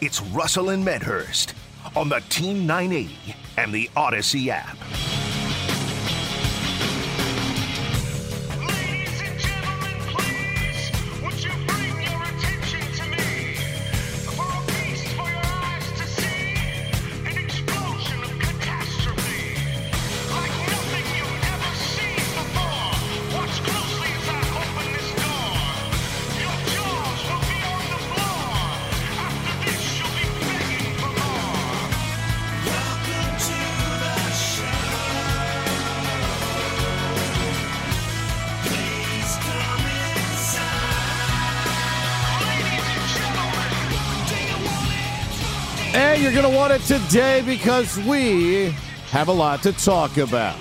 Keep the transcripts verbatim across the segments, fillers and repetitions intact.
It's Russell and Medhurst on the Team nine eighty and the Odyssey app. Ladies and gentlemen, please, would you bring your attention to me for a feast for your eyes to see, an explosion of catastrophe, like nothing you've ever seen before. Watch closely as I open this door. Your jaws will be on the floor. After this, you'll be begging for more. Welcome to the show. Please come inside. And you're going to want it today because we have a lot to talk about.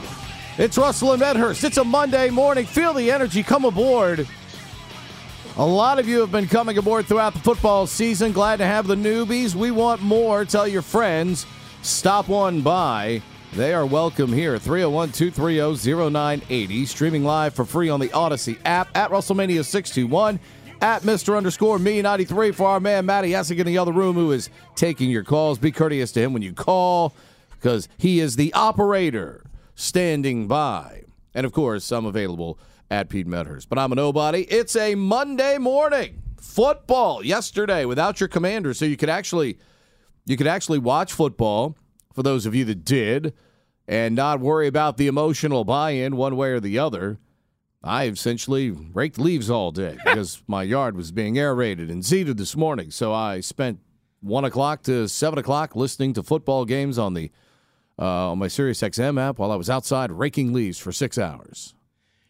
It's Russell and Medhurst. It's a Monday morning. Feel the energy. Come aboard. A lot of you have been coming aboard throughout the football season. Glad to have the newbies. We want more. Tell your friends. Stop on by. They are welcome here. three oh one, two three oh, oh nine eight oh. Streaming live for free on the Odyssey app, at WrestleMania six twenty-one, at Mister Underscore Me ninety-three for our man Matty Essig in the other room, who is taking your calls. Be courteous to him when you call, because he is the operator standing by. And, of course, I'm available at Pete Medhurst. But I'm a nobody. It's a Monday morning. Football yesterday without your commander. So you could actually you could actually watch football, for those of you that did, and not worry about the emotional buy-in one way or the other. I essentially raked leaves all day because my yard was being aerated and seeded this morning. So I spent one o'clock to seven o'clock listening to football games on the uh, on my SiriusXM app while I was outside raking leaves for six hours.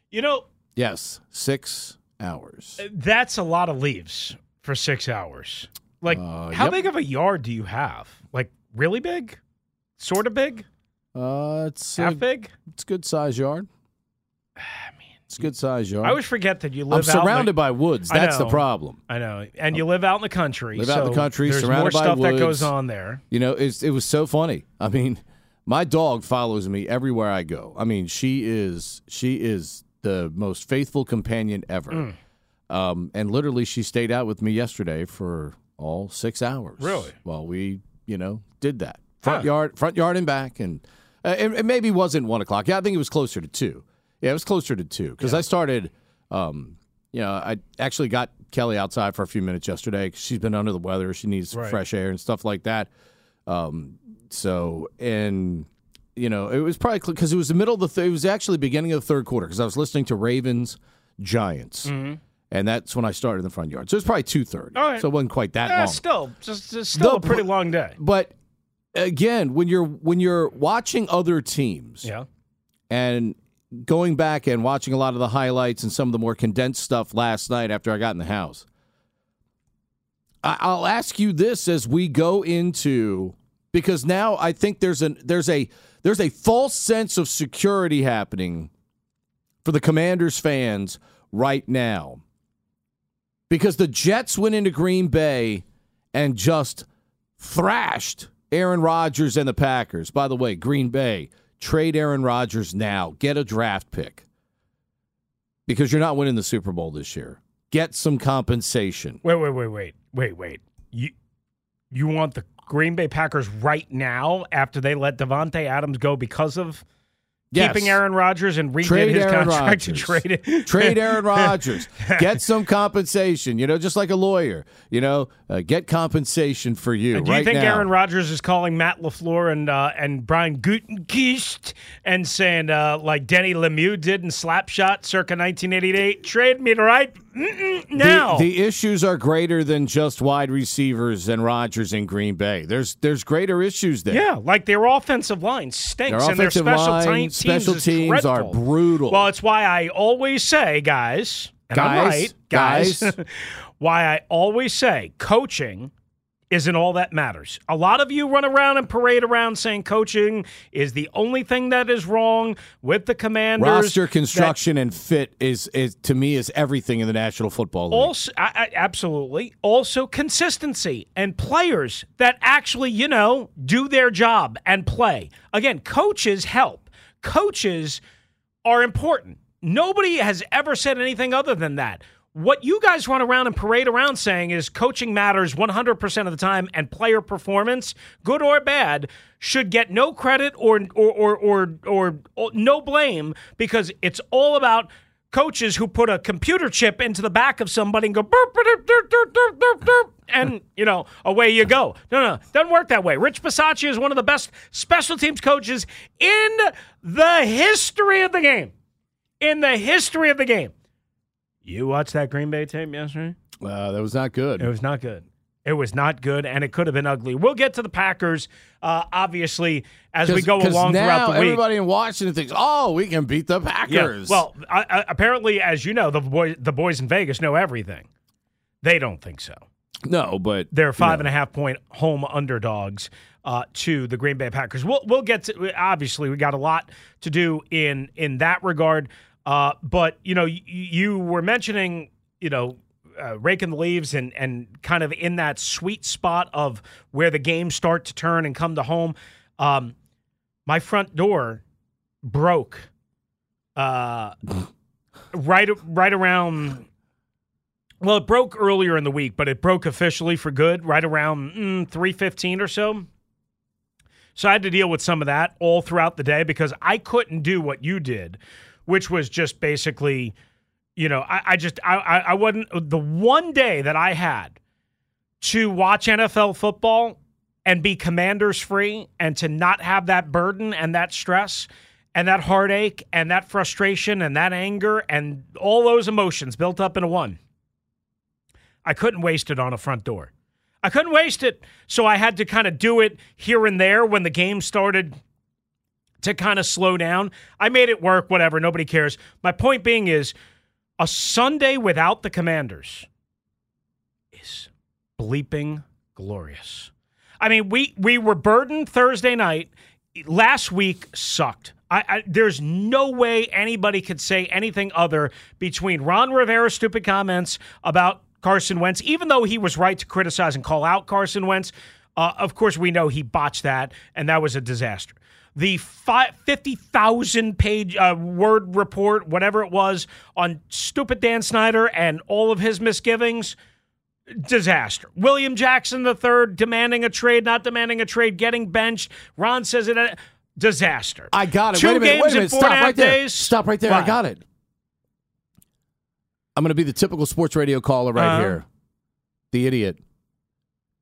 You know, Yes, six hours. that's a lot of leaves for six hours. Like, Uh, how yep. big of a yard do you have? Like, really big? Sort of big? Uh, it's Half a, big? It's a good size yard. I mean, It's a good size yard. I always forget that you live I'm out surrounded in the, by woods. I That's know, the problem. I know. And you live out in the country. Live so out in the country, there's surrounded by woods. More stuff that goes on there. You know, it's, it was so funny. I mean, my dog follows me everywhere I go. I mean, she is she is the most faithful companion ever. Mm. Um, and literally, she stayed out with me yesterday for all six hours. Really? While we, you know, did that. Front Huh. yard, front yard, and back, and uh, it, it maybe wasn't one o'clock. Yeah, I think it was closer to two. Yeah, it was closer to two because yeah. I started. Um, you know, I actually got Kelly outside for a few minutes yesterday. Cause she's been under the weather; she needs Right. fresh air and stuff like that. Um, so, and you know, it was probably because it was the middle of the. Th- it was actually beginning of the third quarter because I was listening to Ravens Giants. Mm-hmm. And that's when I started in the front yard. So it was probably two thirty. All right. So it wasn't quite that yeah, long. Still, just, just still the, a pretty long day, but. Again, when you're when you're watching other teams yeah. and going back and watching a lot of the highlights and some of the more condensed stuff last night after I got in the house, I, I'll ask you this as we go into, because now I think there's an there's a there's a false sense of security happening for the Commanders fans right now. Because the Jets went into Green Bay and just thrashed Aaron Rodgers and the Packers. By the way, Green Bay, trade Aaron Rodgers now. Get a draft pick. Because you're not winning the Super Bowl this year. Get some compensation. Wait, wait, wait, wait. Wait, wait. You you want the Green Bay Packers right now after they let Davante Adams go because of Yes. Keeping Aaron Rodgers and redid trade his Aaron contract Rodgers. to trade it. Trade Aaron Rodgers. Get some compensation. You know, just like a lawyer. You know, uh, get compensation for you. And do right you think now. Aaron Rodgers is calling Matt LaFleur and uh, and Brian Gutekunst and saying uh, like Denny Lemieux did in Slapshot circa nineteen eighty-eight, trade me right now? The, the issues are greater than just wide receivers and Rodgers in Green Bay. There's there's greater issues there. Yeah, like their offensive line stinks their and their special teams. Special teams, teams are brutal. Well, it's why I always say, guys, and guys, I'm right, guys, guys. why I always say coaching isn't all that matters. A lot of you run around and parade around saying coaching is the only thing that is wrong with the Commanders. Roster construction that, and fit is, is, to me, is everything in the National Football League. Also, I, I, absolutely. Also, consistency and players that actually, you know, do their job and play. Again, coaches help. Coaches are important. Nobody has ever said anything other than that. What you guys run around and parade around saying is coaching matters one hundred percent of the time, and player performance, good or bad, should get no credit or or or or, or, or no blame, because it's all about coaches who put a computer chip into the back of somebody and go burp, burp, burp, burp, burp, burp, burp, and, you know, away you go. No, no, doesn't work that way. Rich Bisaccia is one of the best special teams coaches in the history of the game. In the history of the game. You watched that Green Bay tape yesterday? Uh, that was not good. It was not good. It was not good, and it could have been ugly. We'll get to the Packers, uh, obviously, as we go along now throughout the week. Everybody in Washington thinks, oh, we can beat the Packers. Yeah. Well, I, I, apparently, as you know, the, boy, the boys in Vegas know everything. They don't think so. No, but they're five you know. and a half point home underdogs uh, to the Green Bay Packers. We'll we'll get to, obviously we got a lot to do in in that regard. Uh, but you know, you, you were mentioning you know. Uh, raking the leaves and, and kind of in that sweet spot of where the games start to turn and come to home. Um, my front door broke uh, right right around, well, it broke earlier in the week, but it broke officially for good right around mm, three fifteen or so. So I had to deal with some of that all throughout the day because I couldn't do what you did, which was just basically – You know, I, I just I, I I wasn't the one day that I had to watch N F L football and be Commanders free and to not have that burden and that stress and that heartache and that frustration and that anger and all those emotions built up into one. I couldn't waste it on a front door. I couldn't waste it, so I had to kind of do it here and there when the game started to kind of slow down. I made it work, whatever, nobody cares. My point being is, a Sunday without the Commanders is bleeping glorious. I mean, we, we were burdened Thursday night. Last week sucked. I, I, there's no way anybody could say anything other between Ron Rivera's stupid comments about Carson Wentz, even though he was right to criticize and call out Carson Wentz. Uh, of course, we know he botched that, and that was a disaster. The fifty thousand page uh, word report, whatever it was, on stupid Dan Snyder and all of his misgivings, disaster. William Jackson the third demanding a trade, not demanding a trade, getting benched. Ron says it, uh, disaster. I got it. Two wait a minute, games wait a minute. In four Stop and a half right there. Days. Stop right there. Wow. I got it. I'm going to be the typical sports radio caller right uh-huh. here. The idiot.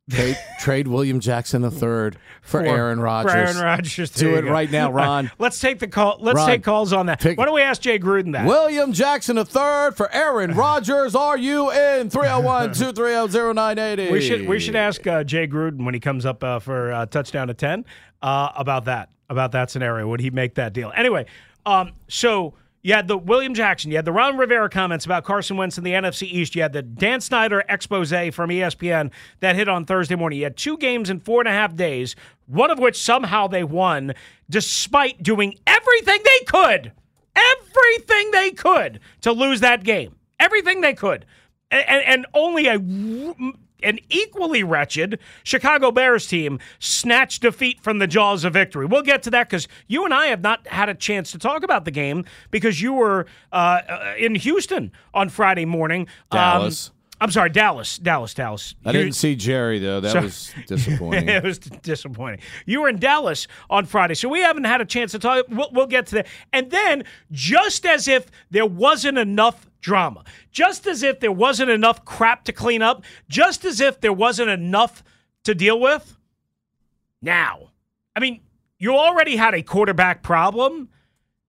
Trade, trade William Jackson the third for, for Aaron Rodgers. For Aaron Rodgers. Do it go. right now, Ron. Right, let's take the call. Let's Ron, take calls on that. Pick, Why don't we ask Jay Gruden that? William Jackson the third for Aaron Rodgers. Are you in? three oh one, two three oh, oh nine eight oh. We should we should ask uh, Jay Gruden when he comes up uh, for uh, touchdown to ten uh, about that about that scenario. Would he make that deal? Anyway, um, so. You had the William Jackson. You had the Ron Rivera comments about Carson Wentz in the N F C East. You had the Dan Snyder expose from E S P N that hit on Thursday morning. You had two games in four and a half days, one of which somehow they won despite doing everything they could, everything they could to lose that game, everything they could, and, and, and only a, an equally wretched Chicago Bears team snatched defeat from the jaws of victory. We'll get to that because you and I have not had a chance to talk about the game because you were uh, in Houston on Friday morning. Dallas. Um, I'm sorry, Dallas, Dallas, Dallas. I You're, didn't see Jerry, though. That so, was disappointing. It was disappointing. You were in Dallas on Friday, so we haven't had a chance to talk. We'll, we'll get to that. And then, just as if there wasn't enough drama, just as if there wasn't enough crap to clean up, just as if there wasn't enough to deal with, now, I mean, you already had a quarterback problem.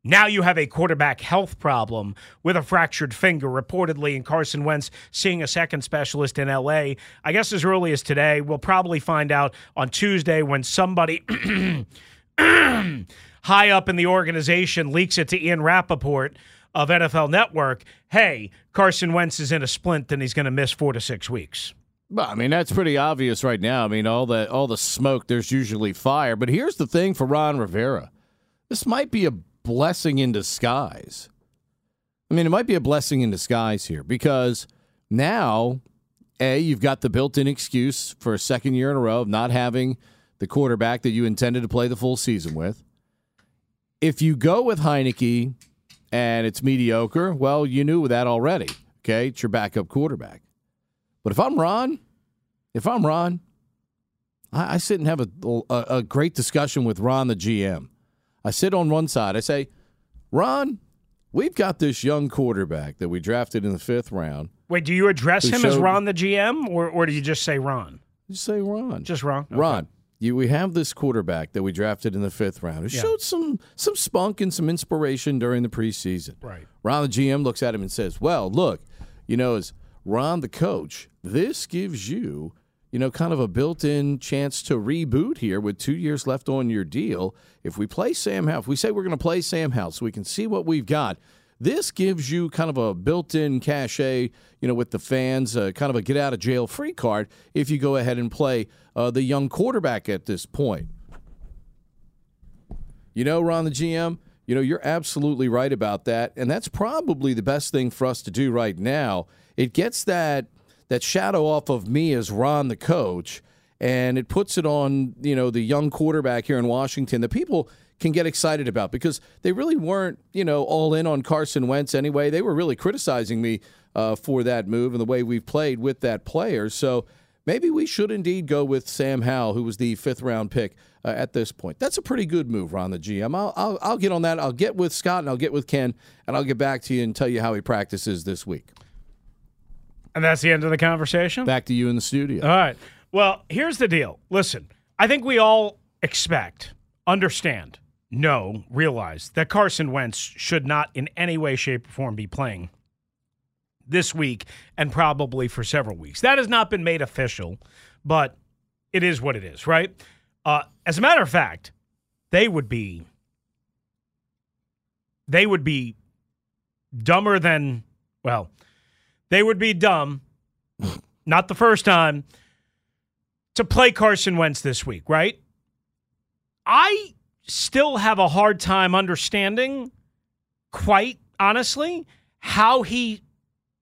Now you have a quarterback health problem with a fractured finger, reportedly, and Carson Wentz seeing a second specialist in L A I guess as early as today. We'll probably find out on Tuesday when somebody high up in the organization leaks it to Ian Rappaport of N F L Network. Hey, Carson Wentz is in a splint and he's going to miss four to six weeks. Well, I mean, that's pretty obvious right now. I mean, all the, all the smoke, there's usually fire. But here's the thing for Ron Rivera. This might be a blessing in disguise. I mean, it might be a blessing in disguise here because now, A, you've got the built-in excuse for a second year in a row of not having the quarterback that you intended to play the full season with. If you go with Heinicke and it's mediocre, well, you knew that already. Okay, it's your backup quarterback. But if I'm Ron, if I'm Ron, I, I sit and have a, a a great discussion with Ron, the G M. I sit on one side. I say, Ron, we've got this young quarterback that we drafted in the fifth round. Wait, do you address him showed, as Ron the G M, or, or do you just say Ron? Just say Ron. Just Ron. Okay. Ron, you, we have this quarterback that we drafted in the fifth round. It yeah. showed some some spunk and some inspiration during the preseason. Right. Ron the G M looks at him and says, well, look, you know, as Ron the coach, this gives you, you know, kind of a built-in chance to reboot here with two years left on your deal. If we play Sam Howell, if we say we're going to play Sam Howell so we can see what we've got, this gives you kind of a built-in cachet, you know, with the fans, uh, kind of a get-out-of-jail-free card if you go ahead and play uh, the young quarterback at this point. You know, Ron, the G M, you know, you're absolutely right about that, and that's probably the best thing for us to do right now. It gets that that shadow off of me as Ron, the coach, and it puts it on, you know, the young quarterback here in Washington that people can get excited about because they really weren't, you know, all in on Carson Wentz anyway. They were really criticizing me uh, for that move and the way we've played with that player. So maybe we should indeed go with Sam Howell, who was the fifth-round pick uh, at this point. That's a pretty good move, Ron, the G M. I'll, I'll, I'll get on that. I'll get with Scott and I'll get with Ken, and I'll get back to you and tell you how he practices this week. And that's the end of the conversation? Back to you in the studio. All right. Well, here's the deal. Listen, I think we all expect, understand, know, realize that Carson Wentz should not in any way, shape, or form be playing this week and probably for several weeks. That has not been made official, but it is what it is, right? Uh, as a matter of fact, they would be they would be dumber than, well, they would be dumb, not the first time, to play Carson Wentz this week, right? I still have a hard time understanding, quite honestly, how he,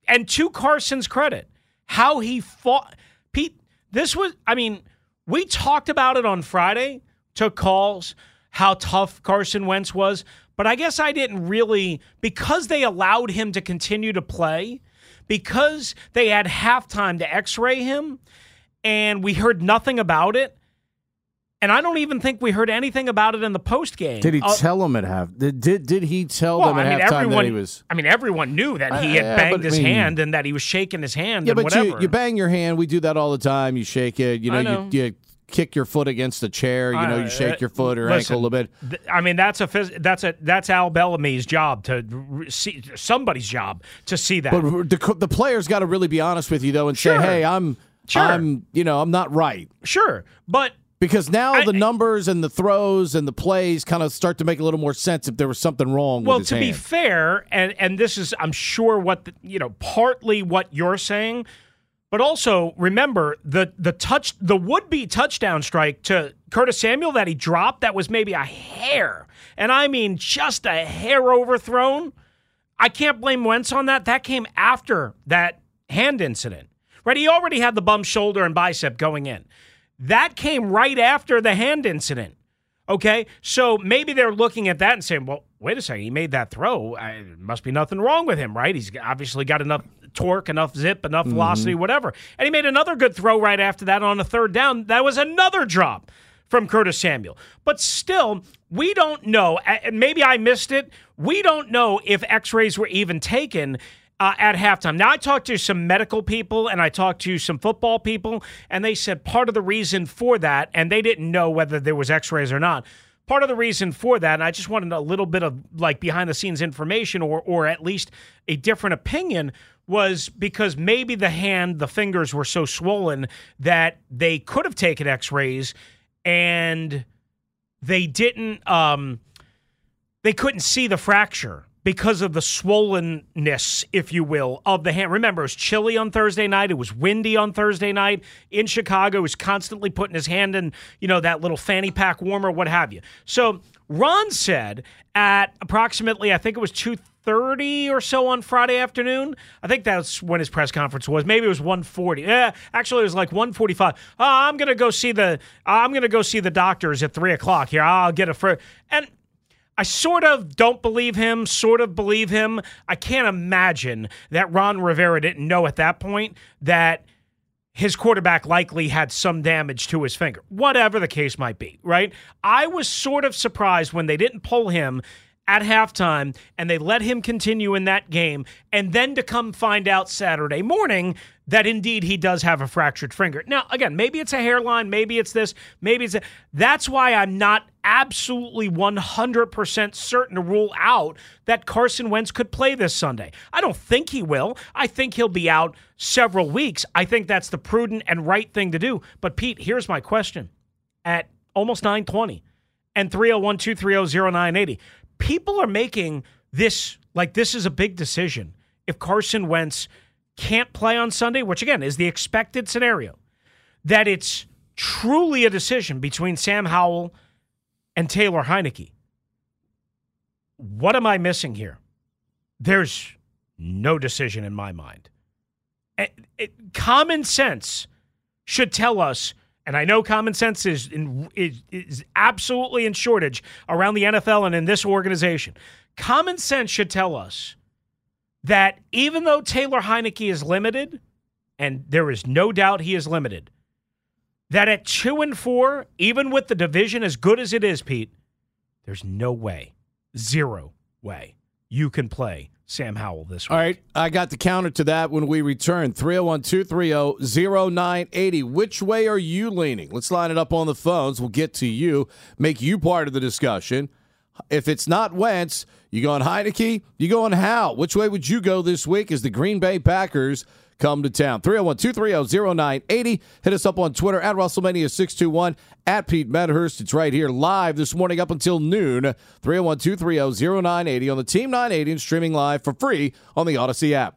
and to Carson's credit, how he fought. Pete, this was, I mean, we talked about it on Friday, took calls, how tough Carson Wentz was, but I guess I didn't really, because they allowed him to continue to play, because they had halftime to x-ray him, and we heard nothing about it, and I don't even think we heard anything about it in the postgame. Did he uh, tell them at half? Did did, did he tell well, them at I mean, halftime everyone, that he was? I mean, everyone knew that he had uh, banged but, his I mean, hand and that he was shaking his hand. Yeah, and but whatever. You, you bang your hand. We do that all the time. You shake it. You know, know. you. you kick your foot against the chair, you know, you shake your foot or Listen, ankle a little bit. Th- I mean, that's a phys- that's a that's Al Bellamy's job to re- see somebody's job to see that. But the, the player's got to really be honest with you though and sure. say, "Hey, I'm sure. I'm, you know, I'm not right." Sure. But because now I, the numbers and the throws and the plays kind of start to make a little more sense if there was something wrong well, with his hand. Well, to be fair, and and this is I'm sure what the, you know, partly what you're saying. But also remember the the touch the would-be touchdown strike to Curtis Samuel that he dropped that was maybe a hair, and I mean just a hair overthrown. I can't blame Wentz on that. That came after that hand incident. Right? He already had the bum shoulder and bicep going in. That came right after the hand incident. Okay? So maybe they're looking at that and saying, well, wait a second, he made that throw. I, must be nothing wrong with him, right? He's obviously got enough torque, enough zip, enough mm-hmm. velocity, whatever. And he made another good throw right after that on a third down. That was another drop from Curtis Samuel. But still, we don't know. Maybe I missed it. We don't know if x-rays were even taken uh, at halftime. Now, I talked to some medical people, and I talked to some football people, and they said part of the reason for that, and they didn't know whether there was x-rays or not, part of the reason for that, and I just wanted a little bit of like behind-the-scenes information or or at least a different opinion, was because maybe the hand, the fingers were so swollen that they could have taken x-rays, and they didn't. Um, they couldn't see the fracture because of the swollenness, if you will, of the hand. Remember, it was chilly on Thursday night. It was windy on Thursday night in Chicago. He was constantly putting his hand in, you know, that little fanny pack warmer, what have you. So Ron said at approximately, I think it was two thirty or so on Friday afternoon. I think that's when his press conference was. Maybe it was one forty. Yeah, actually, it was like one forty-five. Oh, I'm gonna go see the. I'm gonna go see the doctors at three o'clock here. I'll get a fr-. And I sort of don't believe him, sort of believe him. I can't imagine that Ron Rivera didn't know at that point that his quarterback likely had some damage to his finger, whatever the case might be, right? I was sort of surprised when they didn't pull him at halftime and they let him continue in that game, and then to come find out Saturday morning that indeed he does have a fractured finger. Now, again, maybe it's a hairline, maybe it's this, maybe it's that. That's why I'm not absolutely one hundred percent certain to rule out that Carson Wentz could play this Sunday. I don't think he will. I think he'll be out several weeks. I think that's the prudent and right thing to do. But, Pete, here's my question. At almost nine twenty and three oh one, two three oh, oh nine eight oh, people are making this, like this is a big decision. If Carson Wentz can't play on Sunday, which again is the expected scenario, that it's truly a decision between Sam Howell and Taylor Heinicke. What am I missing here? There's no decision in my mind. It, it, common sense should tell us, and I know common sense is, in, is, is absolutely in shortage around the N F L and in this organization. Common sense should tell us that even though Taylor Heinicke is limited, and there is no doubt he is limited, that at two and four, even with the division as good as it is, Pete, there's no way, zero way, you can play Sam Howell this week. All right, I got the counter to that when we return. three oh one, two three oh, oh nine eight oh. Which way are you leaning? Let's line it up on the phones. We'll get to you, make you part of the discussion. If it's not Wentz, you go on Heinicke, you go on Howell. Which way would you go this week as the Green Bay Packers come to town? three oh one, two three oh, oh nine eight oh. Hit us up on Twitter at WrestleMania six twenty-one, at Pete Medhurst. It's right here live this morning up until noon. three oh one, two three oh, oh nine eight oh on the Team nine eighty and streaming live for free on the Odyssey app.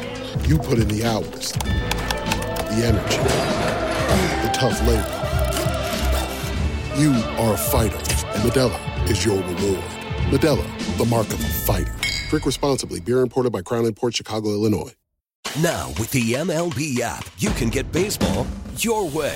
You put in the hours, the energy, the tough labor. You are a fighter, and Medela is your reward. Medela, the mark of a fighter. Drink responsibly. Beer imported by Crown Imports, Chicago, Illinois. Now with the M L B app, you can get baseball your way.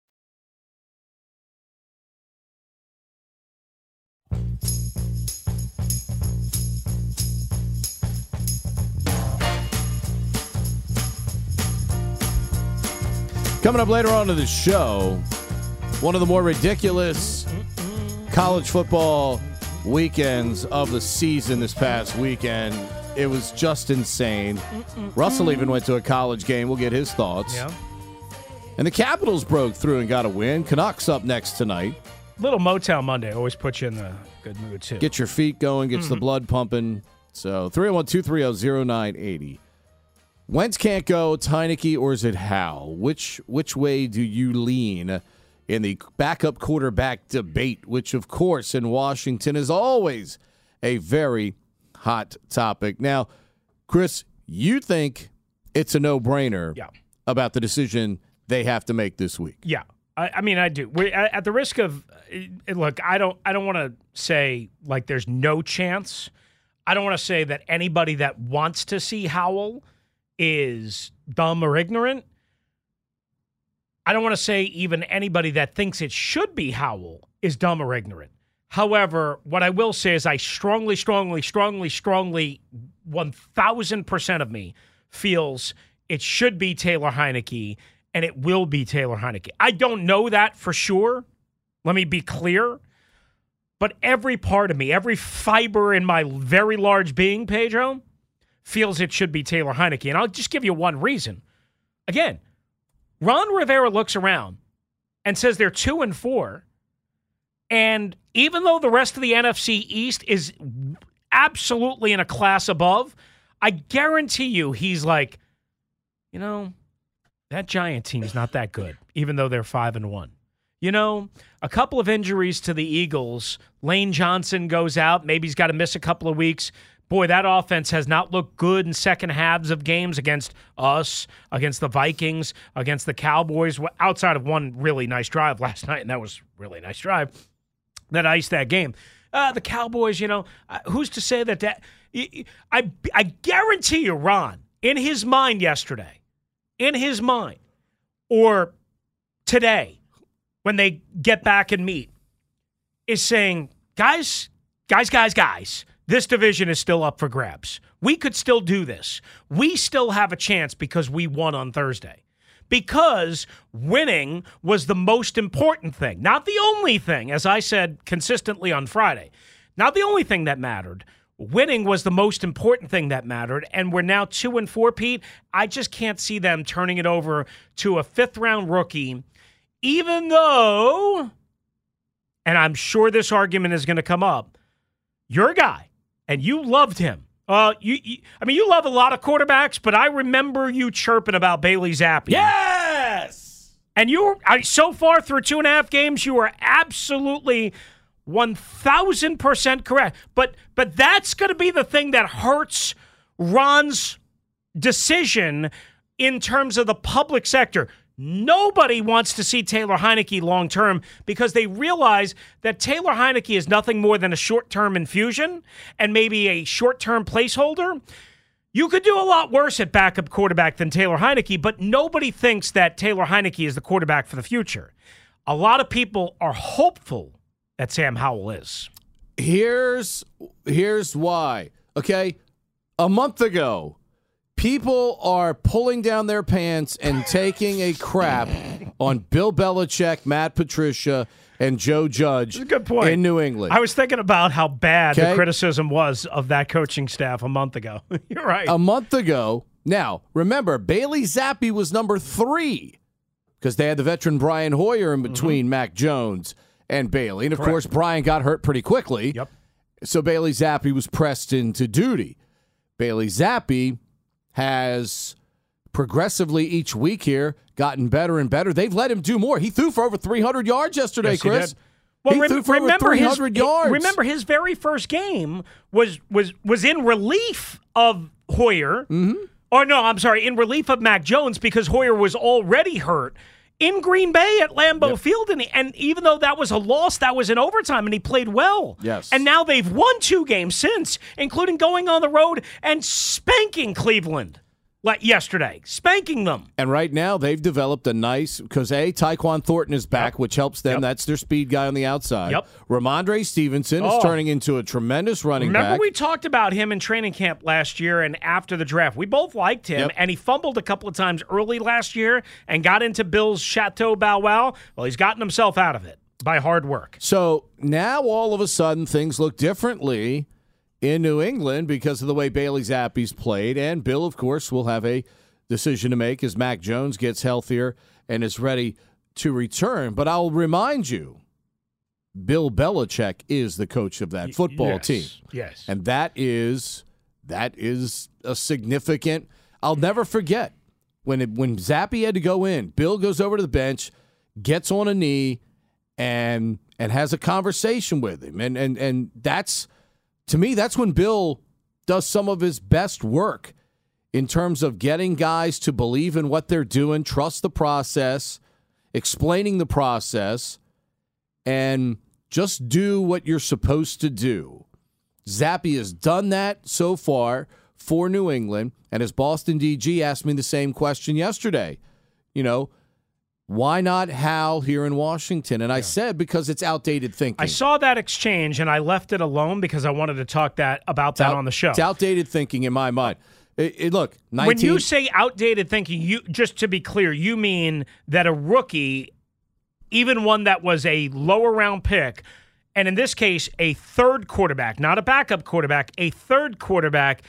Coming up later on to the show, one of the more ridiculous college football weekends of the season this past weekend. It was just insane. Russell even went to a college game. We'll get his thoughts. Yeah. And the Capitals broke through and got a win. Canucks up next tonight. Little Motown Monday always puts you in the good mood, too. Get your feet going, gets mm-hmm. the blood pumping. So, three oh one, two three oh, oh nine eight oh. Wentz can't go, Heinicke, or is it Howell? Which, which way do you lean in the backup quarterback debate, which, of course, in Washington is always a very hot topic. Now, Chris, you think it's a no-brainer yeah. about the decision they have to make this week. Yeah. I, I mean, I do. We're, at the risk of – look, I don't I don't want to say, like, there's no chance. I don't want to say that anybody that wants to see Howell is dumb or ignorant. I don't want to say even anybody that thinks it should be Howell is dumb or ignorant. However, what I will say is I strongly, strongly, strongly, strongly, one thousand percent of me feels it should be Taylor Heinicke. And it will be Taylor Heinicke. I don't know that for sure. Let me be clear. But every part of me, every fiber in my very large being, Pedro, feels it should be Taylor Heinicke. And I'll just give you one reason. Again, Ron Rivera looks around and says they're two and four. And even though the rest of the N F C East is absolutely in a class above, I guarantee you he's like, you know, that Giant team's not that good, even though they're five and one. You know, a couple of injuries to the Eagles. Lane Johnson goes out. Maybe he's got to miss a couple of weeks. Boy, that offense has not looked good in second halves of games against us, against the Vikings, against the Cowboys, outside of one really nice drive last night, and that was really nice drive that iced that game. Uh, the Cowboys, you know, who's to say that that – I, I guarantee you, Ron, in his mind yesterday, in his mind, or today, when they get back and meet, is saying, guys, guys, guys, guys, this division is still up for grabs. We could still do this. We still have a chance because we won on Thursday. Because winning was the most important thing. Not the only thing, as I said consistently on Friday. Not the only thing that mattered. Winning was the most important thing that mattered, and we're now two and four, Pete. I just can't see them turning it over to a fifth-round rookie, even though, and I'm sure this argument is going to come up, your guy, and you loved him. Uh, you, you, I mean, you love a lot of quarterbacks, but I remember you chirping about Bailey Zappe. Yes! And you were, so far through two and a half games, you were absolutely one thousand percent correct. But but that's going to be the thing that hurts Ron's decision in terms of the public sector. Nobody wants to see Taylor Heinicke long-term because they realize that Taylor Heinicke is nothing more than a short-term infusion and maybe a short-term placeholder. You could do a lot worse at backup quarterback than Taylor Heinicke, but nobody thinks that Taylor Heinicke is the quarterback for the future. A lot of people are hopeful that Sam Howell is. Here's here's why. Okay, a month ago, people are pulling down their pants and taking a crap on Bill Belichick, Matt Patricia, and Joe Judge a good point. In New England. I was thinking about how bad okay? the criticism was of that coaching staff a month ago. You're right. A month ago. Now, remember, Bailey Zappe was number three because they had the veteran Brian Hoyer in between mm-hmm. Mac Jones and Bailey. And, of Correct. course, Brian got hurt pretty quickly. Yep. So Bailey Zappe was pressed into duty. Bailey Zappe has progressively each week here gotten better and better. They've let him do more. He threw for over three hundred yards yesterday, yes, Chris. He, well, he rem- threw for remember over three hundred his, yards. Remember, his very first game was was was in relief of Hoyer. Mm-hmm. Or, no, I'm sorry, in relief of Mac Jones because Hoyer was already hurt in Green Bay at Lambeau yep. Field, and, and even though that was a loss, that was in overtime, and he played well. Yes. And now they've won two games since, including going on the road and spanking Cleveland. Like yesterday, spanking them. And right now, they've developed a nice, because A, Tyquan Thornton is back, yep. which helps them. Yep. That's their speed guy on the outside. Yep. Ramondre Stevenson oh. is turning into a tremendous running Remember back. Remember we talked about him in training camp last year and after the draft. We both liked him, yep. and he fumbled a couple of times early last year and got into Bill's Chateau Bow Wow. Well, he's gotten himself out of it by hard work. So now all of a sudden things look differently in New England because of the way Bailey Zappe's played. And Bill, of course, will have a decision to make as Mac Jones gets healthier and is ready to return. But I'll remind you, Bill Belichick is the coach of that football yes, team. Yes. And that is that is a significant – I'll never forget when, it, when Zappe had to go in, Bill goes over to the bench, gets on a knee, and and has a conversation with him. And, and, and that's – to me, that's when Bill does some of his best work in terms of getting guys to believe in what they're doing, trust the process, explaining the process, and just do what you're supposed to do. Zappe has done that so far for New England, and as Boston D G asked me the same question yesterday, you know, why not Howell here in Washington? And I yeah. said because it's outdated thinking. I saw that exchange, and I left it alone because I wanted to talk that about it's that out, on the show. It's outdated thinking in my mind. It, it, look, nineteen- when you say outdated thinking, you just to be clear, you mean that a rookie, even one that was a lower-round pick, and in this case, a third quarterback, not a backup quarterback, a third quarterback,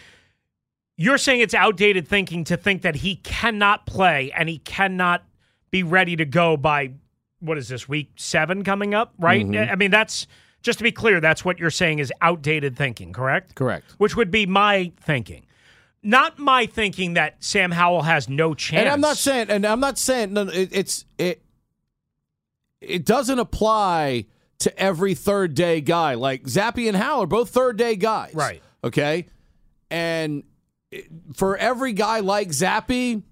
you're saying it's outdated thinking to think that he cannot play and he cannot be ready to go by, what is this, week seven coming up, right? Mm-hmm. I mean, that's, just to be clear, that's what you're saying is outdated thinking, correct? Correct. Which would be my thinking. Not my thinking that Sam Howell has no chance. And I'm not saying, and I'm not saying, no, it, it's, it, it doesn't apply to every third day guy. Like Zappe and Howell are both third day guys. Right. Okay. And for every guy like Zappe,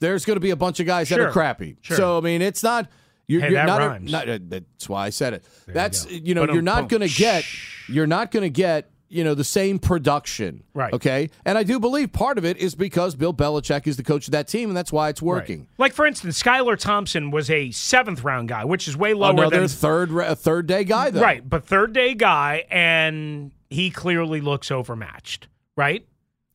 there's going to be a bunch of guys sure. that are crappy. Sure. So I mean, it's not. You're, hey, you're that not, rhymes. Not, uh, that's why I said it. There that's you, you know, Ba-dum, you're not going to get. You're not going to get. You know, the same production. Right. Okay. And I do believe part of it is because Bill Belichick is the coach of that team, and that's why it's working. Right. Like for instance, Skylar Thompson was a seventh round guy, which is way lower Another than third a third day guy though. Right, but third day guy, and he clearly looks overmatched. Right.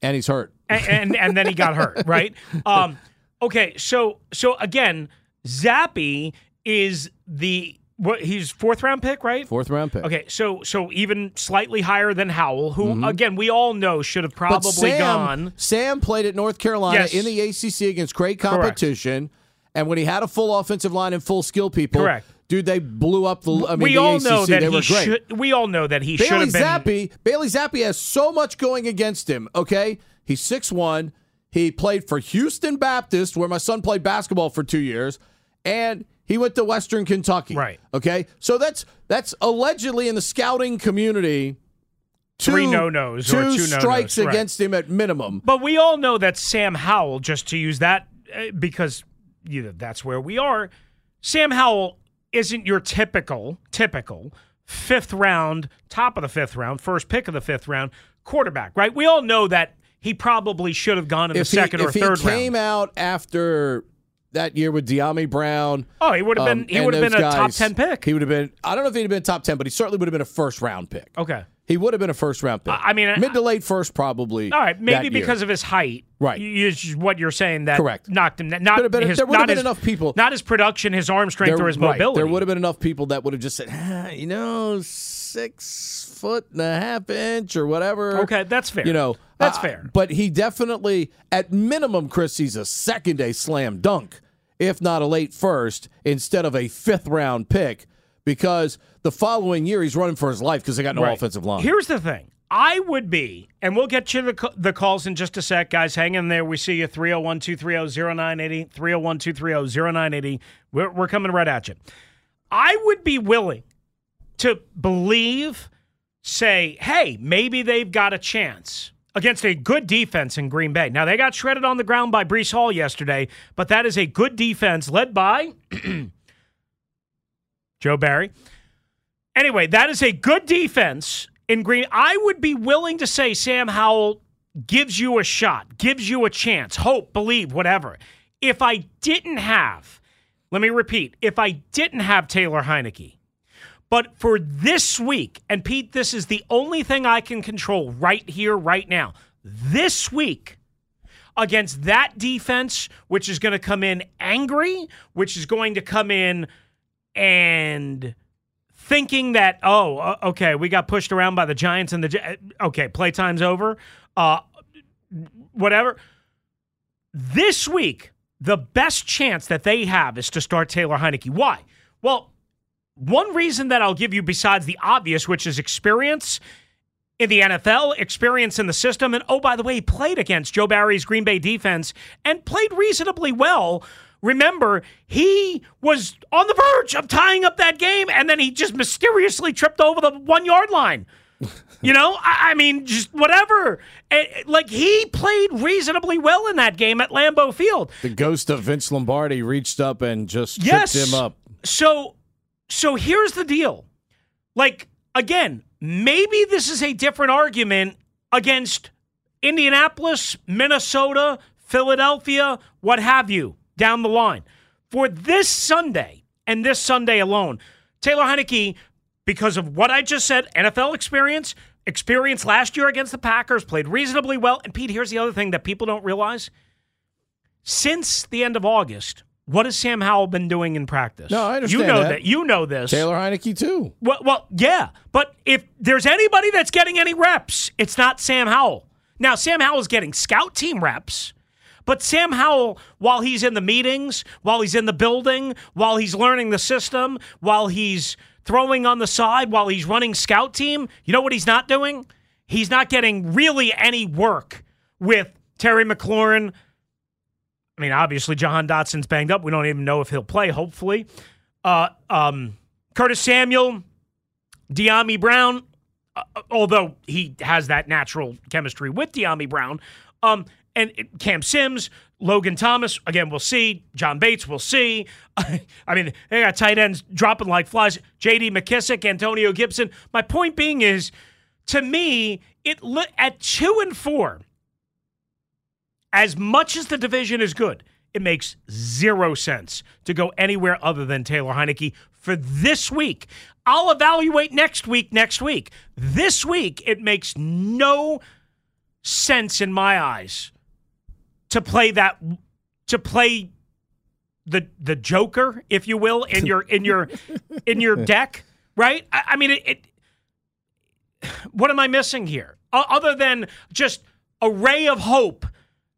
And he's hurt. And and, and then he got hurt. Right. Um. Okay, so so again, Zappe is the what he's fourth round pick, right? Fourth round pick. Okay, so so even slightly higher than Howell, who mm-hmm. again we all know should have probably but Sam, gone. Sam played at North Carolina yes. in the A C C against great competition, correct. And when he had a full offensive line and full skill people, correct. Dude, they blew up the. I mean, we the all A C C, know that they were he great. Should, we all know that he should have been. Zappe, Bailey Zappe has so much going against him. Okay, he's six one. He played for Houston Baptist, where my son played basketball for two years, and he went to Western Kentucky. Right. Okay? So that's that's allegedly in the scouting community two, Three no-nos two, or two strikes no-nos. Against right. him at minimum. But we all know that Sam Howell, just to use that, because you know, that's where we are, Sam Howell isn't your typical, typical fifth round, top of the fifth round, first pick of the fifth round quarterback, right? We all know that. He probably should have gone in the if second he, or third round. If he came round. Out after that year with Dyami Brown. Oh, he would have been um, he would have been a guys, top ten pick. He would have been, I don't know if he'd have been top ten, but he certainly would have been a first round pick. Okay. He would have been a first round pick. Uh, I mean, mid to late first probably. All right, maybe because of his height. Right. Is what you're saying that correct. Knocked him down. Not been, his, there would not have been his, enough people. Not his production, his arm strength, there, or his right. mobility. There would have been enough people that would have just said, ah, you know, six foot and a half inch or whatever. Okay, that's fair. You know. That's fair. Uh, but he definitely, at minimum, Chris, he's a second-day slam dunk, if not a late first, instead of a fifth-round pick, because the following year he's running for his life because they got no right. offensive line. Here's the thing. I would be, and we'll get you the, the calls in just a sec, guys. Hang in there. We see you, three oh one, two three oh, oh nine eight oh, three oh one, two three oh, oh nine eight oh. We're, we're coming right at you. I would be willing to believe, say, hey, maybe they've got a chance against a good defense in Green Bay. Now, they got shredded on the ground by Breece Hall yesterday, but that is a good defense led by Joe Barry. Anyway, that is a good defense in Green. I would be willing to say Sam Howell gives you a shot, gives you a chance, hope, believe, whatever. If I didn't have, let me repeat, if I didn't have Taylor Heinicke, but for this week, and Pete, this is the only thing I can control right here, right now, this week, against that defense, which is going to come in angry, which is going to come in and thinking that, oh, okay, we got pushed around by the Giants and the – okay, playtime's over, uh, whatever. This week, the best chance that they have is to start Taylor Heinicke. Why? Well, one reason that I'll give you besides the obvious, which is experience – in the N F L, experience in the system, and oh, by the way, he played against Joe Barry's Green Bay defense and played reasonably well. Remember, he was on the verge of tying up that game, and then he just mysteriously tripped over the one-yard line. You know, I, I mean, just whatever. It, like, he played reasonably well in that game at Lambeau Field. The ghost of Vince Lombardi reached up and just yes. tripped him up. So, so here's the deal. Like, again, maybe this is a different argument against Indianapolis, Minnesota, Philadelphia, what have you, down the line. For this Sunday, and this Sunday alone, Taylor Heinicke, because of what I just said, N F L experience, experience last year against the Packers, played reasonably well. And, Pete, here's the other thing that people don't realize. Since the end of August, what has Sam Howell been doing in practice? No, I understand you know that. that. You know this. Taylor Heinicke, too. Well, well, yeah. But if there's anybody that's getting any reps, it's not Sam Howell. Now, Sam Howell's getting scout team reps, but Sam Howell, while he's in the meetings, while he's in the building, while he's learning the system, while he's throwing on the side, while he's running scout team, you know what he's not doing? He's not getting really any work with Terry McLaurin. I mean, obviously, Jahan Dotson's banged up. We don't even know if he'll play, hopefully. Uh, um, Curtis Samuel, Dyami Brown, uh, although he has that natural chemistry with Dyami Brown. Um, and it, Cam Sims, Logan Thomas, again, we'll see. John Bates, we'll see. I mean, they got tight ends dropping like flies. J D McKissic, Antonio Gibson. My point being is, to me, it at two and four, as much as the division is good, it makes zero sense to go anywhere other than Taylor Heinicke for this week. I'll evaluate next week, next week. This week, it makes no sense in my eyes to play that, to play the the Joker, if you will, in your in your in your deck, right? I, I mean, it, it. What am I missing here, o- other than just a ray of hope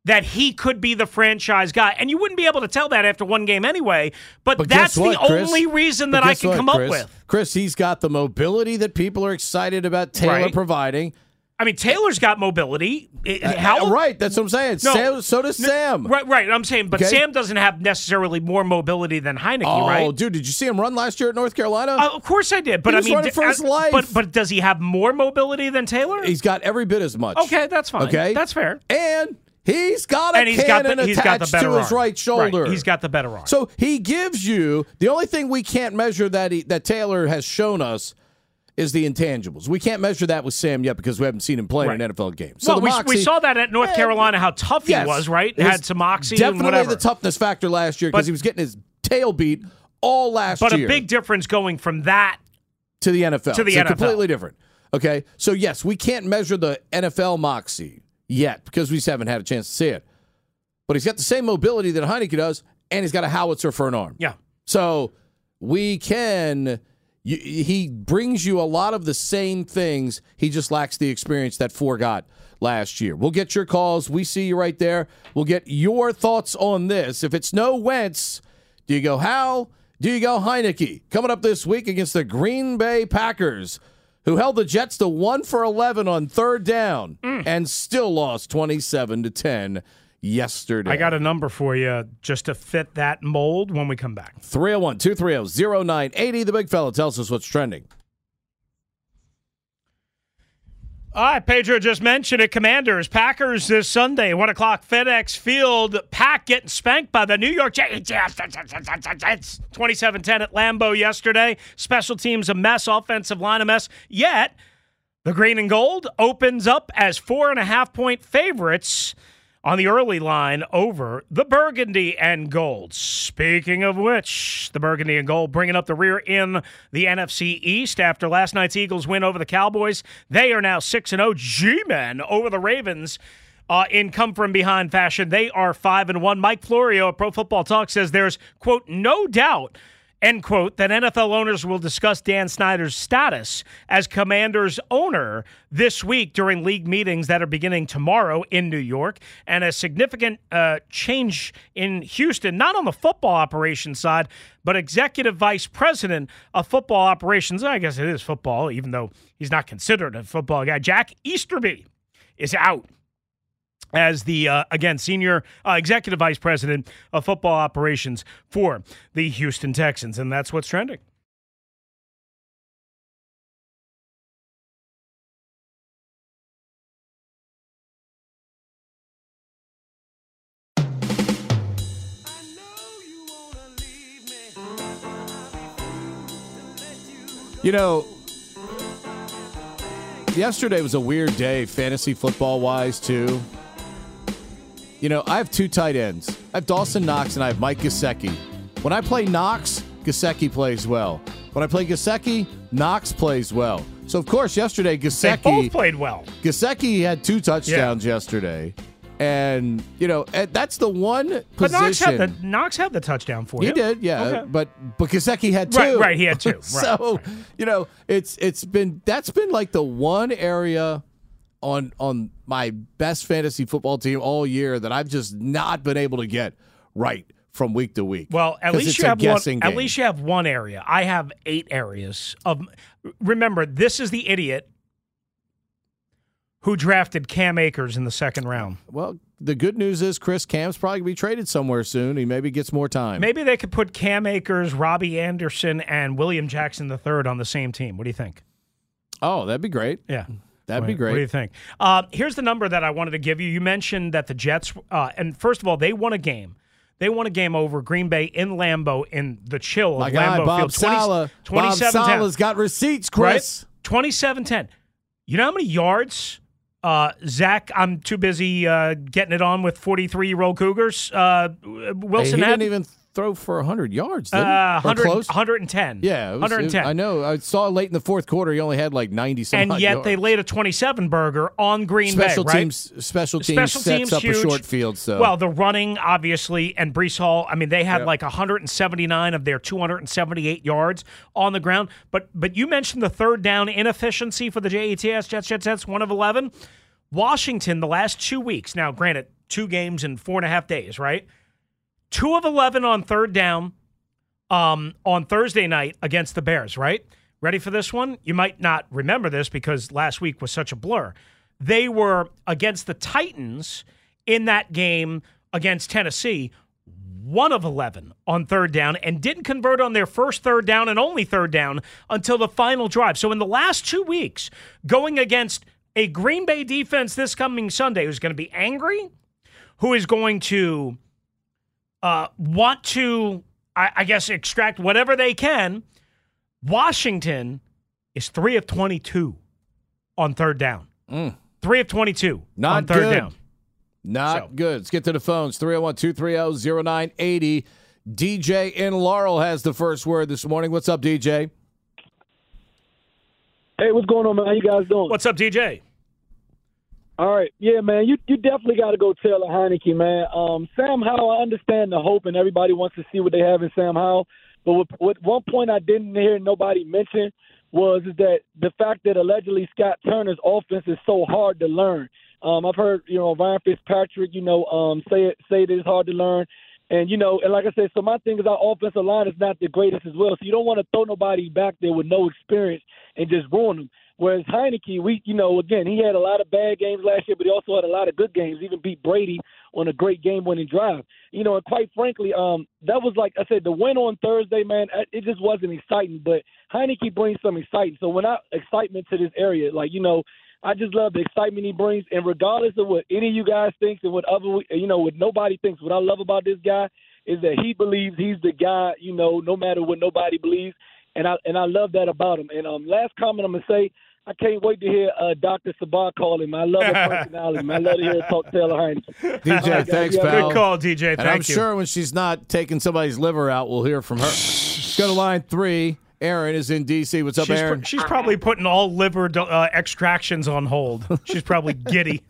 that he could be the franchise guy? And you wouldn't be able to tell that after one game anyway, but, but that's what, the Chris? only reason that I can what, come Chris? up with. Chris, he's got the mobility that people are excited about Taylor right. providing. I mean, Taylor's got mobility. Uh, How? Right, that's what I'm saying. No, Sam, so does no, Sam. Right, right, I'm saying, but okay. Sam doesn't have necessarily more mobility than Heinicke, oh, right? Oh, dude, did you see him run last year at North Carolina? Uh, of course I did. But he was I mean, running for his life. But, but does he have more mobility than Taylor? He's got every bit as much. Okay, that's fine. Okay, that's fair. And He's got a and he's cannon got the, he's attached got the to his arm. right shoulder. Right. He's got the better arm. So he gives you, the only thing we can't measure that he, that Taylor has shown us is the intangibles. We can't measure that with Sam yet because we haven't seen him play right. in an N F L game. So well, moxie, we, we saw that at North and, Carolina, how tough yes, he was, right? Had some moxie and whatever. Definitely the toughness factor last year because he was getting his tail beat all last but year. But a big difference going from that to the N F L. To the so N F L. Completely different. Okay, so yes, we can't measure the N F L moxie yet, because we just haven't had a chance to see it. But he's got the same mobility that Heinicke does, and he's got a howitzer for an arm. Yeah. So we can, you, he brings you a lot of the same things. He just lacks the experience that Four got last year. We'll get your calls. We see you right there. We'll get your thoughts on this. If it's no Wentz, do you go Howell? Do you go Heinicke? Coming up this week against the Green Bay Packers, who held the Jets to one for eleven on third down mm. and still lost twenty-seven to ten yesterday. I got a number for you just to fit that mold when we come back. three oh one, two three oh, oh nine eight oh. The big fella tells us what's trending. All right, Pedro just mentioned it. Commanders, Packers this Sunday, one o'clock FedEx Field. Pack getting spanked by the New York Jets. twenty-seven ten at Lambeau yesterday. Special teams a mess, offensive line a mess. Yet, The green and gold opens up as four and a half point favorites on the early line over the burgundy and gold. Speaking of which, the burgundy and gold bringing up the rear in the N F C East after last night's Eagles win over the Cowboys. They are now six and oh. G-men over the Ravens uh, in come-from-behind fashion. They are five and one. Mike Florio at Pro Football Talk says there's, quote, no doubt, end quote, that N F L owners will discuss Dan Snyder's status as Commanders owner this week during league meetings that are beginning tomorrow in New York, and a significant uh, change in Houston, not on the football operations side, but executive vice president of football operations, I guess it is football, even though he's not considered a football guy, Jack Easterby is out as the, uh, again, senior uh, executive vice president of football operations for the Houston Texans. And that's what's trending. You know, yesterday was a weird day fantasy football-wise, too. You know, I have two tight ends. I have Dawson Knox and I have Mike Gesicki. When I play Knox, Gesicki plays well. When I play Gesicki, Knox plays well. So, of course, yesterday, Gesicki... They both played well. Gesicki had two touchdowns yeah. yesterday. And, you know, that's the one position... But Knox had the, Knox had the touchdown for you. He did, yeah. Okay. But but Gesicki had two. Right, right, he had two. Right, so, right. you know, it's it's been... That's been like the one area... on on my best fantasy football team all year that I've just not been able to get right from week to week. Well, at least you have one, at least you have one area. I have eight areas of. Remember, this is the idiot who drafted Cam Akers in the second round. Well, the good news is Chris Cam's probably going to be traded somewhere soon. He maybe gets more time. Maybe they could put Cam Akers, Robbie Anderson, and William Jackson the third on the same team. What do you think? Oh, that'd be great. Yeah. That'd be great. What do you think? Uh, here's the number that I wanted to give you. You mentioned that the Jets, uh, and first of all, they won a game. They won a game over Green Bay in Lambeau in the chill of My Lambeau guy, Bob Field. Sala. Bob Sala's got receipts, Chris. twenty-seven ten. Right? You know how many yards? Uh, Zach, I'm too busy uh, getting it on with forty-three-year-old Cougars. Uh, Wilson hey, he had, didn't even throw for one hundred yards, didn't uh, he? one hundred, close? one hundred ten. Yeah. It was, one hundred ten. It, I know. I saw late in the fourth quarter he only had like ninety-some yards. And yet they laid a twenty-seven burger on Green special Bay, teams, right? Special teams special sets teams up huge. A short field. So. Well, the running, obviously, and Breece Hall, I mean, they had yep. like one hundred seventy-nine of their two hundred seventy-eight yards on the ground. But but you mentioned the third down inefficiency for the Jets, Jets, Jets, Jets, one of eleven. Washington, the last two weeks, now granted, two games in four and a half days, right? Two of eleven on third down um, on Thursday night against the Bears, right? Ready for this one? You might not remember this because last week was such a blur. They were against the Titans in that game against Tennessee, one of eleven on third down, and didn't convert on their first third down and only third down until the final drive. So in the last two weeks, going against a Green Bay defense this coming Sunday who's going to be angry, who is going to... Uh, want to, I, I guess, extract whatever they can. Washington is three of twenty-two on third down. Mm. three of twenty-two Not on third good. down. Not so. good. Let's get to the phones. three oh one, two three oh, oh nine eight oh. D J in Laurel has the first word this morning. What's up, D J? Hey, what's going on, man? How you guys doing? What's up, D J? All right. Yeah, man, you you definitely got to go Taylor Heinicke, man. Um, Sam Howell, I understand the hope, and everybody wants to see what they have in Sam Howell. But what, what one point I didn't hear nobody mention was is that the fact that allegedly Scott Turner's offense is so hard to learn. Um, I've heard, you know, Ryan Fitzpatrick, you know, um, say it, say that it's hard to learn. And, you know, and like I said, so my thing is our offensive line is not the greatest as well. So you don't want to throw nobody back there with no experience and just ruin them. Whereas Heinicke, we, you know, again, he had a lot of bad games last year, but he also had a lot of good games, even beat Brady on a great game-winning drive. You know, and quite frankly, um, that was like I said, the win on Thursday, man, it just wasn't exciting. But Heinicke brings some excitement. So when I excitement to this area, like, you know, I just love the excitement he brings. And regardless of what any of you guys thinks and what other, you know, what nobody thinks, what I love about this guy is that he believes he's the guy, you know, no matter what nobody believes. And I and I love that about him. And um, last comment I'm going to say, I can't wait to hear uh, Doctor Sabah call him. I love her personality. I love to hear her talk Taylor Heinicke. D J, right, thanks, guys. Pal. Good call, D J. Thank and I'm you. sure when she's not taking somebody's liver out, we'll hear from her. Let's go to line three. Aaron is in D C. What's up, she's Aaron? Pr- she's probably putting all liver uh, extractions on hold. She's probably giddy.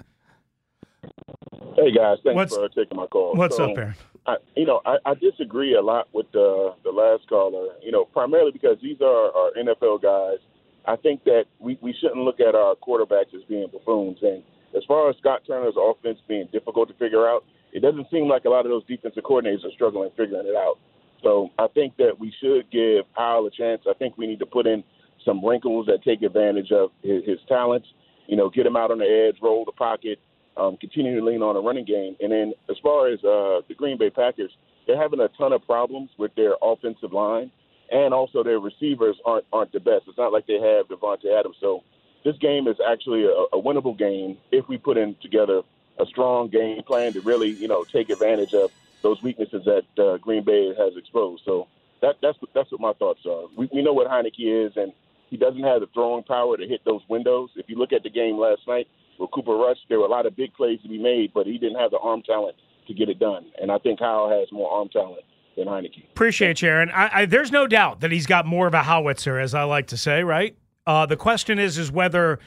Hey, guys. Thanks what's, for taking my call. What's so, up, Aaron? I, you know, I, I disagree a lot with the, the last caller, you know, primarily because these are our N F L guys. I think that we, we shouldn't look at our quarterbacks as being buffoons. And as far as Scott Turner's offense being difficult to figure out, it doesn't seem like a lot of those defensive coordinators are struggling figuring it out. So I think that we should give Kyle a chance. I think we need to put in some wrinkles that take advantage of his, his talents, you know, get him out on the edge, roll the pocket, um, continue to lean on a running game. And then as far as uh, the Green Bay Packers, they're having a ton of problems with their offensive line. And also their receivers aren't aren't the best. It's not like they have Davante Adams. So this game is actually a, a winnable game if we put in together a strong game plan to really, you know, take advantage of those weaknesses that uh, Green Bay has exposed. So that that's that's what my thoughts are. We, we know what Heinicke is, and he doesn't have the throwing power to hit those windows. If you look at the game last night with Cooper Rush, there were a lot of big plays to be made, but he didn't have the arm talent to get it done. And I think Kyle has more arm talent than Heinicke. Appreciate you, Aaron. I, I, there's no doubt that he's got more of a howitzer, as I like to say, right? Uh, the question is, is whether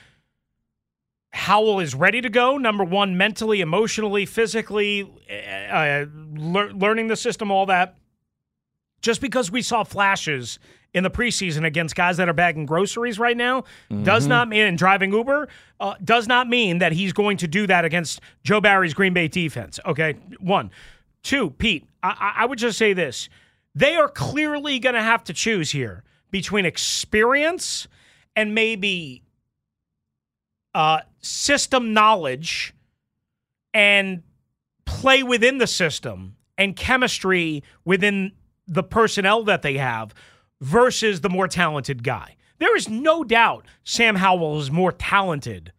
Howell is ready to go, number one, mentally, emotionally, physically, uh, le- learning the system, all that. Just because we saw flashes in the preseason against guys that are bagging groceries right now mm-hmm. does not mean, and driving Uber, uh, does not mean that he's going to do that against Joe Barry's Green Bay defense, okay? One. Two, Pete, I, I would just say this. They are clearly going to have to choose here between experience and maybe uh, system knowledge and play within the system and chemistry within the personnel that they have versus the more talented guy. There is no doubt Sam Howell is more talented.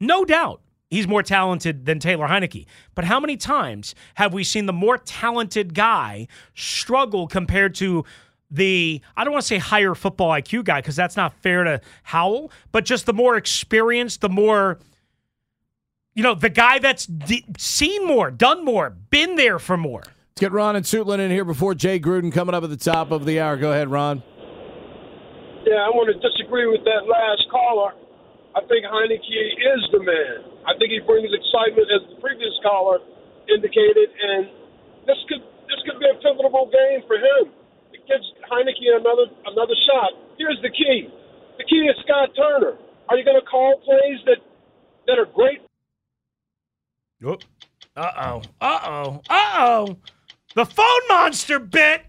No doubt. He's more talented than Taylor Heinicke. But how many times have we seen the more talented guy struggle compared to the, I don't want to say higher football I Q guy because that's not fair to Howell, but just the more experienced, the more, you know, the guy that's d- seen more, done more, been there for more. Let's get Ron and Suitland in here before Jay Gruden coming up at the top of the hour. Go ahead, Ron. Yeah, I want to disagree with that last caller. I think Heinicke is the man. I think he brings excitement, as the previous caller indicated, and this could this could be a pivotal game for him. It gives Heinicke another another shot. Here's the key. The key is Scott Turner. Are you going to call plays that that are great? Whoop. Uh-oh. Uh-oh. Uh-oh. The phone monster bit.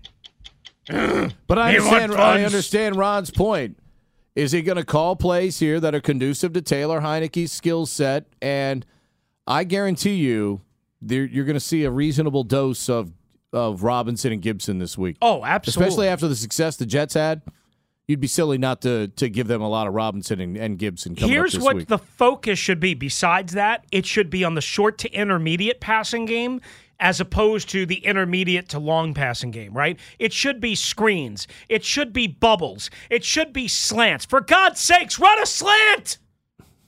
But I understand, I understand Ron's point. Is he going to call plays here that are conducive to Taylor Heinicke's skill set? And I guarantee you, you're going to see a reasonable dose of, of Robinson and Gibson this week. Oh, absolutely. Especially after the success the Jets had. You'd be silly not to to give them a lot of Robinson and, and Gibson coming Here's up this what week. The focus should be. Besides that, it should be on the short to intermediate passing game as opposed to the intermediate to long passing game, right? It should be screens. It should be bubbles. It should be slants. For God's sakes, run a slant!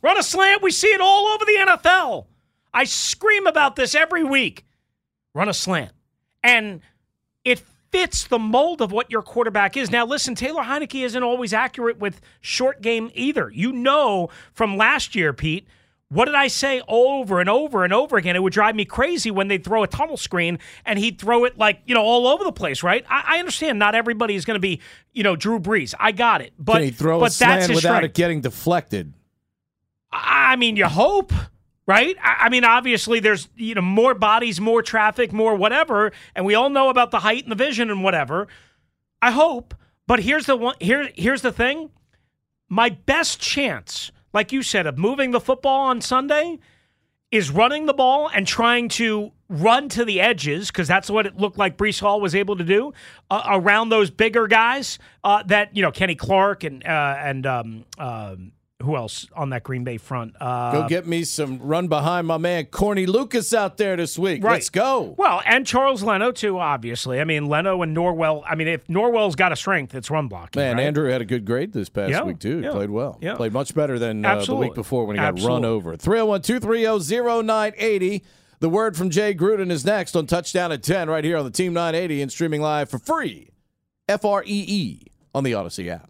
Run a slant. We see it all over the N F L. I scream about this every week. Run a slant. And it fits the mold of what your quarterback is. Now, listen, Taylor Heinicke isn't always accurate with short game either. You know from last year, Pete, what did I say over and over and over again? It would drive me crazy when they'd throw a tunnel screen and he'd throw it like, you know, all over the place, right? I, I understand not everybody is going to be, you know, Drew Brees. I got it. But, Can he throw but a slant without strength. It getting deflected? I, I mean, you hope, right? I, I mean, obviously there's, you know, more bodies, more traffic, more whatever, and we all know about the height and the vision and whatever. I hope. But here's the one, here, here's the thing. My best chance, like you said, of moving the football on Sunday is running the ball and trying to run to the edges, because that's what it looked like Breece Hall was able to do, uh, around those bigger guys uh, that, you know, Kenny Clark and uh, and um, uh, who else on that Green Bay front? Uh, go get me some run behind my man Corny Lucas out there this week. Right. Let's go. Well, and Charles Leno, too, obviously. I mean, Leno and Norwell. I mean, if Norwell's got a strength, it's run blocking. Man, right? Andrew had a good grade this past yeah. week, too. He yeah. played well. Yeah. Played much better than uh, the week before when he got Absolutely. run over. three oh one, two three oh, oh nine eight oh. The word from Jay Gruden is next on Touchdown at ten right here on the Team nine eighty and streaming live for free, F R E E, on the Odyssey app.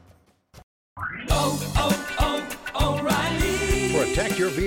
Protect your